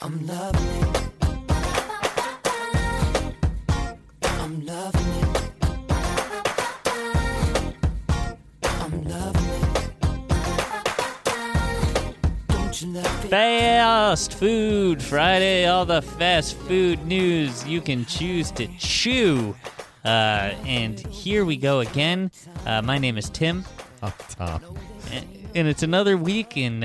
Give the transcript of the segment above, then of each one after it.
I'm loving it. I'm loving it. I'm loving it. Don't you love it? Fast Food Friday, all the fast food news you can choose to chew. And here we go again. My name is Tim. I'm Tom. And it's another week, and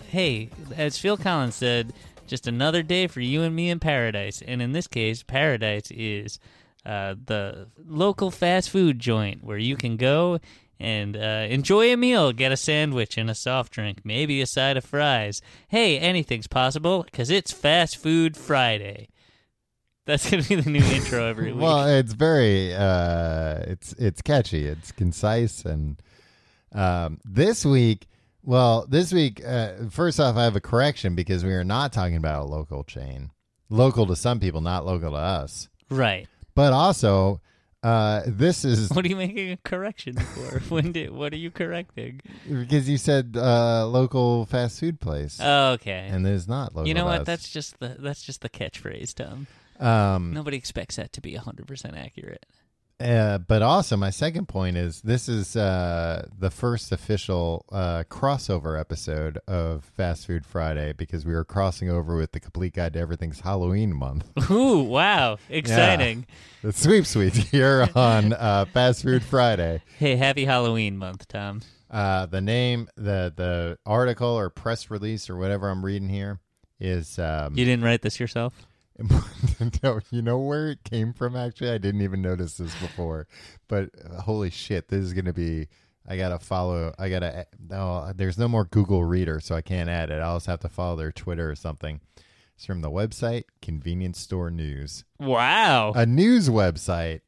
hey, as Phil Collins said, just another day for you and me in paradise. And in this case, paradise is the local fast food joint where you can go and enjoy a meal, get a sandwich and a soft drink, maybe a side of fries. Hey, anything's possible because it's Fast Food Friday. That's going to be the new intro every week. Well, it's very, it's catchy. It's concise. And this week... Well, this week, first off, I have a correction because we are not talking about a local chain. Local to some people, not local to us. Right. But also, this is... What are you making a correction for? What are you correcting? Because you said local fast food place. Oh, okay. And there's not local. You know what? That's just the catchphrase, Tom. Nobody expects that to be 100% accurate. But also, my second point is this is the first official crossover episode of Fast Food Friday because we were crossing over with the Complete Guide to Everything's Halloween month. Ooh, wow. Exciting. Yeah. The sweepstakes here on Fast Food Friday. Hey, happy Halloween month, Tom. The name, the article or press release or whatever I'm reading here is... You didn't write this yourself? No, you know where it came from, actually? I didn't even notice this before. But holy shit, this is going to be... there's no more Google Reader, so I can't add it. I'll just have to follow their Twitter or something. It's from the website Convenience Store News. Wow. A news website.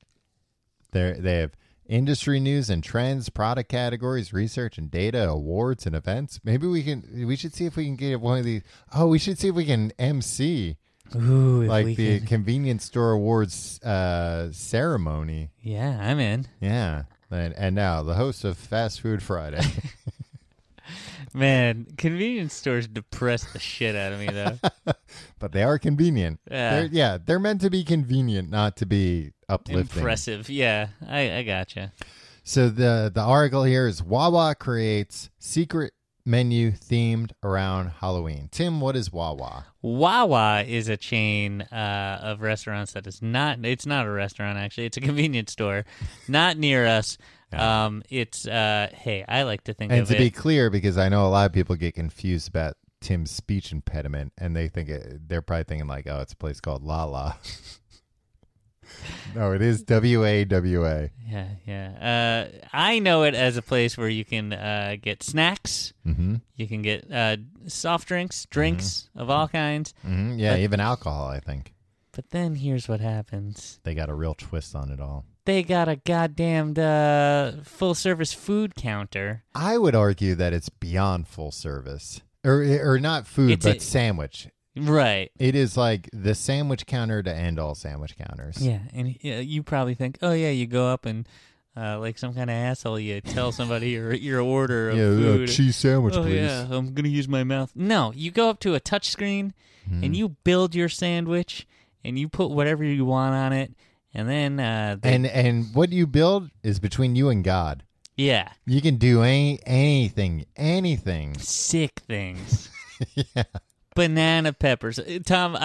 They have industry news and trends, product categories, research and data, awards and events. Maybe we should see if we can get one of these. Oh, we should see if we can MC... Ooh, like the Convenience Store Awards ceremony. Yeah, I'm in. Yeah. And now, the host of Fast Food Friday. Man, convenience stores depress the shit out of me, though. But they are convenient. They're meant to be convenient, not to be uplifting. Impressive, yeah. I gotcha. So the article here is Wawa creates secret... menu themed around Halloween. Tim, what is Wawa? Wawa is a chain of restaurants that is not... It's not a restaurant, actually. It's a convenience store. Not near us. Yeah. It's... hey, I like to think of it... And to be clear, because I know a lot of people get confused about Tim's speech impediment, and they think they're probably thinking like, oh, it's a place called La La. No, it is WAWA. Yeah, yeah. I know it as a place where you can get snacks. Mm-hmm. You can get soft drinks mm-hmm. of all kinds. Mm-hmm. Yeah, even alcohol, I think. But then here's what happens. They got a real twist on it all. They got a goddamn full-service food counter. I would argue that it's beyond full service. Or not food, but sandwich. Right. It is like the sandwich counter to end all sandwich counters. Yeah, and you probably think, oh, yeah, you go up and like some kind of asshole, you tell somebody your order of food. Yeah, cheese sandwich, please. Yeah, I'm going to use my mouth. No, you go up to a touch screen, and you build your sandwich, and you put whatever you want on it, and then... And what you build is between you and God. Yeah. You can do anything. Sick things. Yeah. Banana peppers. Tom,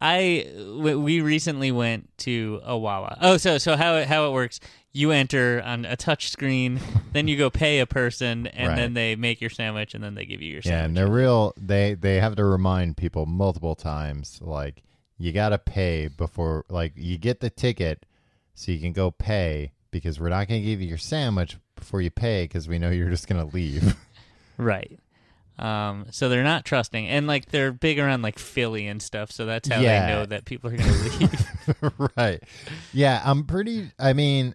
we recently went to a Wawa. Oh, so how it works, you enter on a touch screen, then you go pay a person, and then they make your sandwich, and then they give you your sandwich. Yeah, and they're real, they have to remind people multiple times, like, you got to pay before, like, you get the ticket so you can go pay, because we're not going to give you your sandwich before you pay, because we know you're just going to leave. Right. So they're not trusting, and like they're big around like Philly and stuff, so that's how they know that people are going to leave. Right. Yeah, I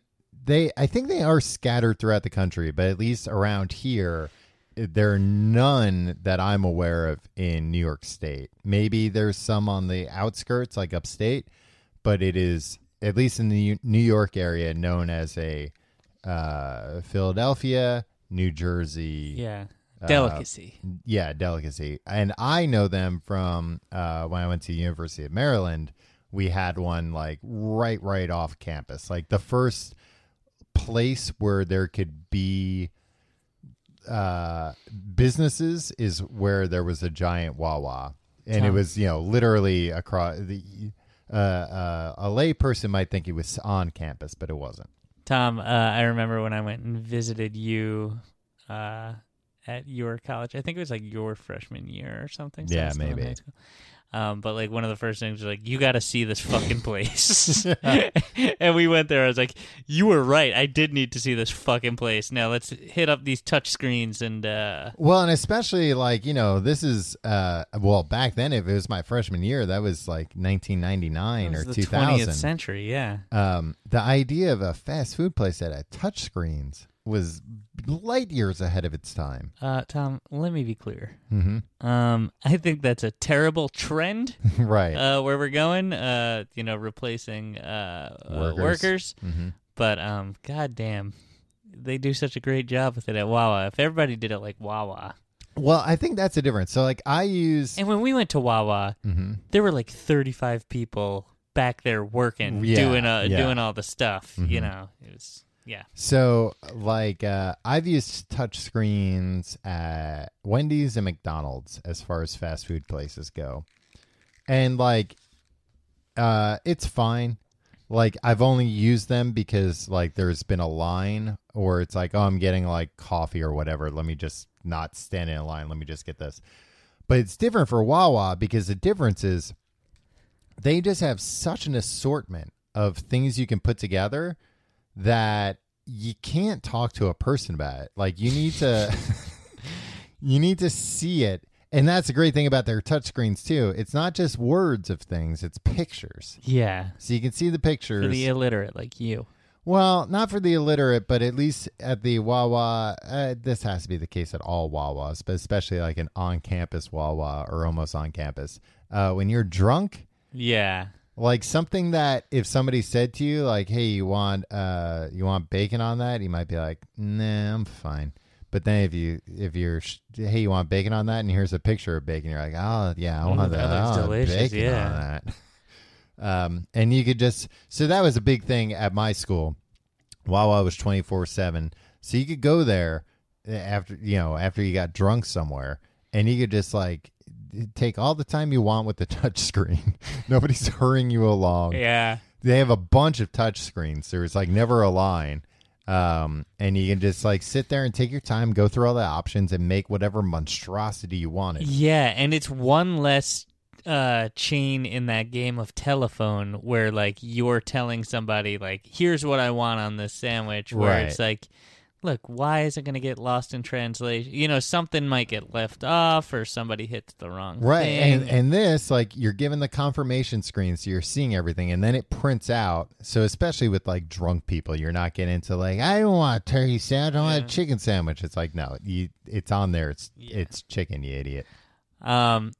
think they are scattered throughout the country, but at least around here, there are none that I'm aware of in New York State. Maybe there's some on the outskirts, like upstate, but it is, at least in the New York area, known as a Philadelphia, New Jersey... Yeah. Delicacy. Yeah, delicacy. And I know them from when I went to University of Maryland. We had one like right off campus. Like the first place where there could be businesses is where there was a giant Wawa. And it was, you know, literally across the a lay person might think it was on campus, but it wasn't. Tom, I remember when I went and visited you at your college. I think it was like your freshman year or something. So yeah, maybe. But like one of the first things was like, you got to see this fucking place. And we went there. I was like, you were right. I did need to see this fucking place. Now let's hit up these touch screens and. Well, and especially like, you know, this is well, back then, if it was my freshman year, that was like 1999 or 2000. 20th century. Yeah. The idea of a fast food place that had touch screens was light years ahead of its time. Tom, let me be clear. Mm-hmm. I think that's a terrible trend. Right. Where we're going, you know, replacing workers. Mm-hmm. But goddamn, they do such a great job with it at Wawa. If everybody did it like Wawa. Well, I think that's the difference. So, like, I use... And when we went to Wawa, mm-hmm. there were like 35 people back there working, doing all the stuff. Mm-hmm. You know, it was... Yeah. So, like, I've used touch screens at Wendy's and McDonald's as far as fast food places go. And, like, it's fine. Like, I've only used them because, like, there's been a line or it's like, oh, I'm getting, like, coffee or whatever. Let me just not stand in a line. Let me just get this. But it's different for Wawa because the difference is they just have such an assortment of things you can put together that you can't talk to a person about it. Like you need to, you need to see it. And that's the great thing about their touchscreens too. It's not just words of things, it's pictures. Yeah. So you can see the pictures. For the illiterate like you. Well, not for the illiterate, but at least at the Wawa, this has to be the case at all Wawas, but especially like an on-campus Wawa or almost on campus. When you're drunk. Yeah. Like something that if somebody said to you, like, "Hey, you want bacon on that?" You might be like, "Nah, I'm fine." But then if you're, "Hey, you want bacon on that?" And here's a picture of bacon. You're like, "Oh yeah, I want that. I want bacon on that." And you could just so that was a big thing at my school. Wawa was 24/7, so you could go there after you got drunk somewhere, and you could just like. Take all the time you want with the touch screen. Nobody's hurrying you along. Yeah. They have a bunch of touch screens. So it's like never a line. And you can just like sit there and take your time, go through all the options and make whatever monstrosity you wanted. Yeah. And it's one less chain in that game of telephone where like you're telling somebody like, here's what I want on this sandwich where it's like, look, why is it going to get lost in translation? You know, something might get left off or somebody hits the wrong thing. Right, and this, like, you're given the confirmation screen, so you're seeing everything, and then it prints out. So especially with, like, drunk people, you're not getting into, like, I don't want a turkey sandwich, I don't want a chicken sandwich. It's like, no, it's on there. It's chicken, you idiot. Tom,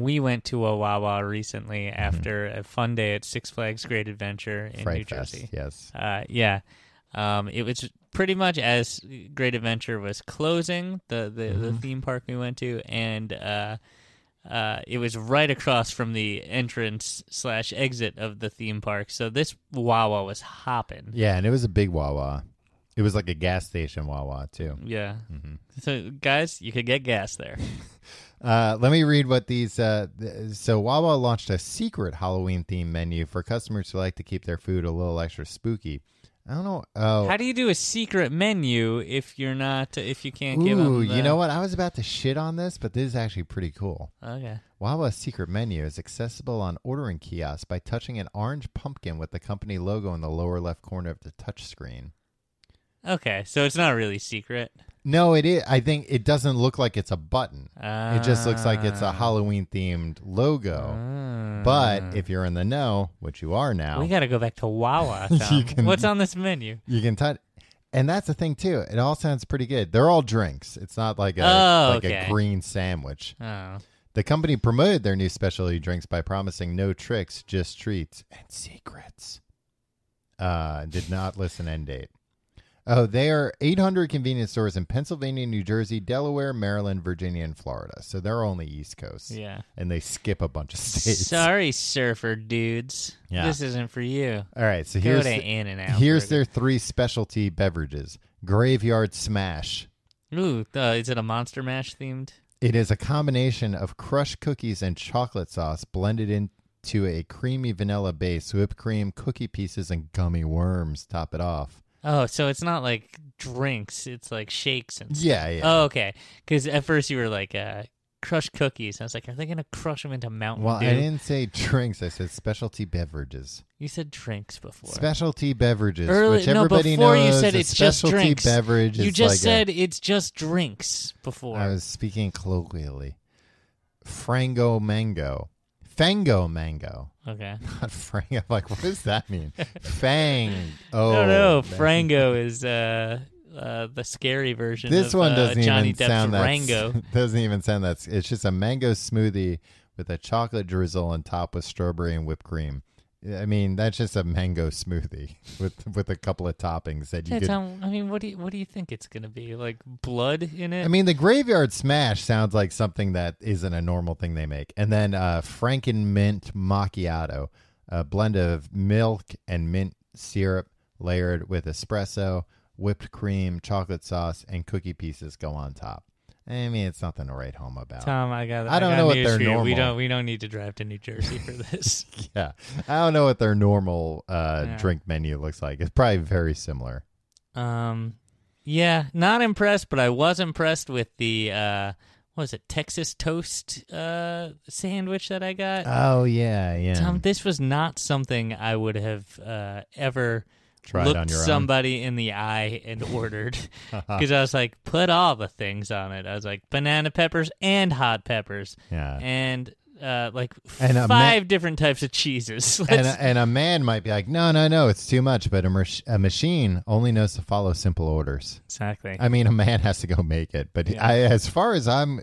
we went to a Wawa recently after a fun day at Six Flags Great Adventure in Fright New Fest, Jersey. Yes. Yeah. It was... Pretty much as Great Adventure was closing, the theme park we went to, and it was right across from the entrance/exit of the theme park. So this Wawa was hopping. Yeah, and it was a big Wawa. It was like a gas station Wawa, too. Yeah. Mm-hmm. So, guys, you could get gas there. Let me read what these... So Wawa launched a secret Halloween-themed menu for customers who like to keep their food a little extra spooky. I don't know. Oh. How do you do a secret menu if you're not, if you can't give them? You know what? I was about to shit on this, but this is actually pretty cool. Okay. Wawa's secret menu is accessible on ordering kiosks by touching an orange pumpkin with the company logo in the lower left corner of the touch screen. Okay, so it's not really secret. No, it is. I think it doesn't look like it's a button. It just looks like it's a Halloween-themed logo. But if you're in the know, which you are now... We got to go back to Wawa. What's on this menu? You can touch... And that's the thing, too. It all sounds pretty good. They're all drinks. It's not like a green sandwich. Oh. The company promoted their new specialty drinks by promising no tricks, just treats and secrets. Did not list an end date. Oh, there are 800 convenience stores in Pennsylvania, New Jersey, Delaware, Maryland, Virginia, and Florida. So they're only East Coast. Yeah. And they skip a bunch of states. Sorry, surfer dudes. Yeah. This isn't for you. All right. So here's their three specialty beverages. Graveyard Smash. Ooh, is it a Monster Mash themed? It is a combination of crushed cookies and chocolate sauce blended into a creamy vanilla base. Whipped cream, cookie pieces, and gummy worms top it off. Oh, so it's not like drinks. It's like shakes and stuff. Yeah, yeah. Oh, okay. Because at first you were like, crush cookies. I was like, are they going to crush them into Mountain Dew? Well, I didn't say drinks. I said specialty beverages. You said drinks before. Specialty beverages, which everybody knows. You said it's just drinks. Beverage you just like said it's just drinks before. I was speaking colloquially. Frango Mango. Fango Mango. Okay. Not Frango. Like, what does that mean? Fang. Oh. No. Frango is the scary version of Johnny Depp's Rango. Doesn't even sound that. It's just a mango smoothie with a chocolate drizzle on top with strawberry and whipped cream. I mean, that's just a mango smoothie with a couple of toppings that you could... I mean, what do you think it's going to be? Like blood in it? I mean, the Graveyard Smash sounds like something that isn't a normal thing they make. And then Franken Mint Macchiato, a blend of milk and mint syrup layered with espresso, whipped cream, chocolate sauce, and cookie pieces go on top. I mean, it's nothing to write home about. Tom, I don't know what their normal... We don't need to drive to New Jersey for this. Yeah. I don't know what their normal drink menu looks like. It's probably very similar. Yeah, not impressed, but I was impressed with the, Texas toast sandwich that I got. Oh, yeah, yeah. Tom, this was not something I would have ever... Looked somebody in the eye and ordered because I was like, put all the things on it. I was like, banana peppers and hot peppers, and five different types of cheeses. And a man might be like, no, it's too much. But a machine only knows to follow simple orders. Exactly. I mean, a man has to go make it, but as far as I'm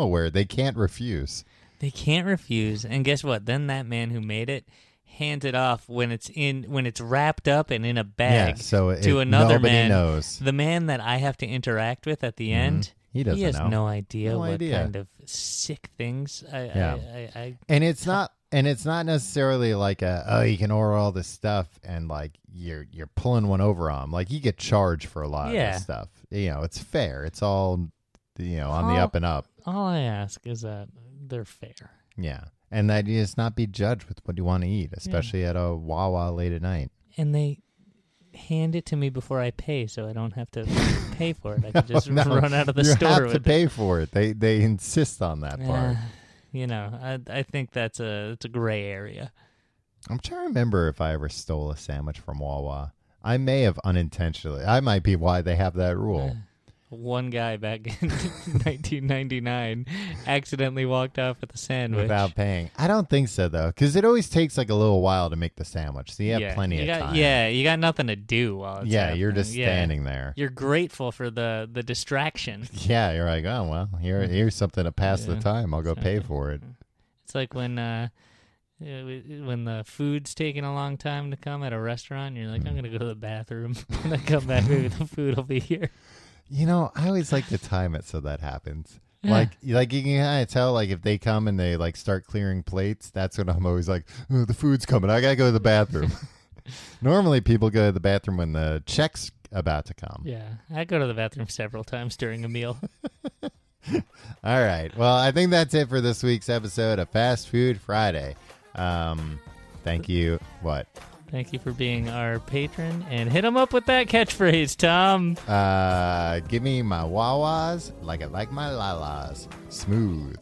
aware, they can't refuse. They can't refuse, and guess what? Then that man who made it. Hand it off when it's wrapped up and in a bag to another man. Knows. The man that I have to interact with at the end, he has no idea kind of sick things. And it's not necessarily like you can order all this stuff and like you're pulling one over on him. Like you get charged for a lot of this stuff. You know, it's fair. It's all on the up and up. All I ask is that they're fair. Yeah. And that you just not be judged with what you want to eat, especially at a Wawa late at night. And they hand it to me before I pay, so I don't have to pay for it. I can just run out of the store. You have to pay for it. They insist on that part. I think that's a gray area. I'm trying to remember if I ever stole a sandwich from Wawa. I may have unintentionally. I might be why they have that rule. One guy back in 1999 accidentally walked off with a sandwich. Without paying. I don't think so, though, because it always takes like a little while to make the sandwich, so you have plenty of time. Yeah, you got nothing to do while it's happening. You're just standing there. You're grateful for the distraction. Yeah, you're like, oh, well, here's something to pass the time. I'll go pay for it. It's like when the food's taking a long time to come at a restaurant, you're like, I'm going to go to the bathroom. When I come back, maybe the food will be here. You know, I always like to time it so that happens. Like you can kind of tell, like if they come and they like start clearing plates, that's when I'm always like, oh, the food's coming. I gotta go to the bathroom. Normally, people go to the bathroom when the check's about to come. Yeah, I go to the bathroom several times during a meal. All right. Well, I think that's it for this week's episode of Fast Food Friday. Thank you. What? Thank you for being our patron, and hit him up with that catchphrase, Tom. Give me my Wawas like I like my Lalas. Smooth.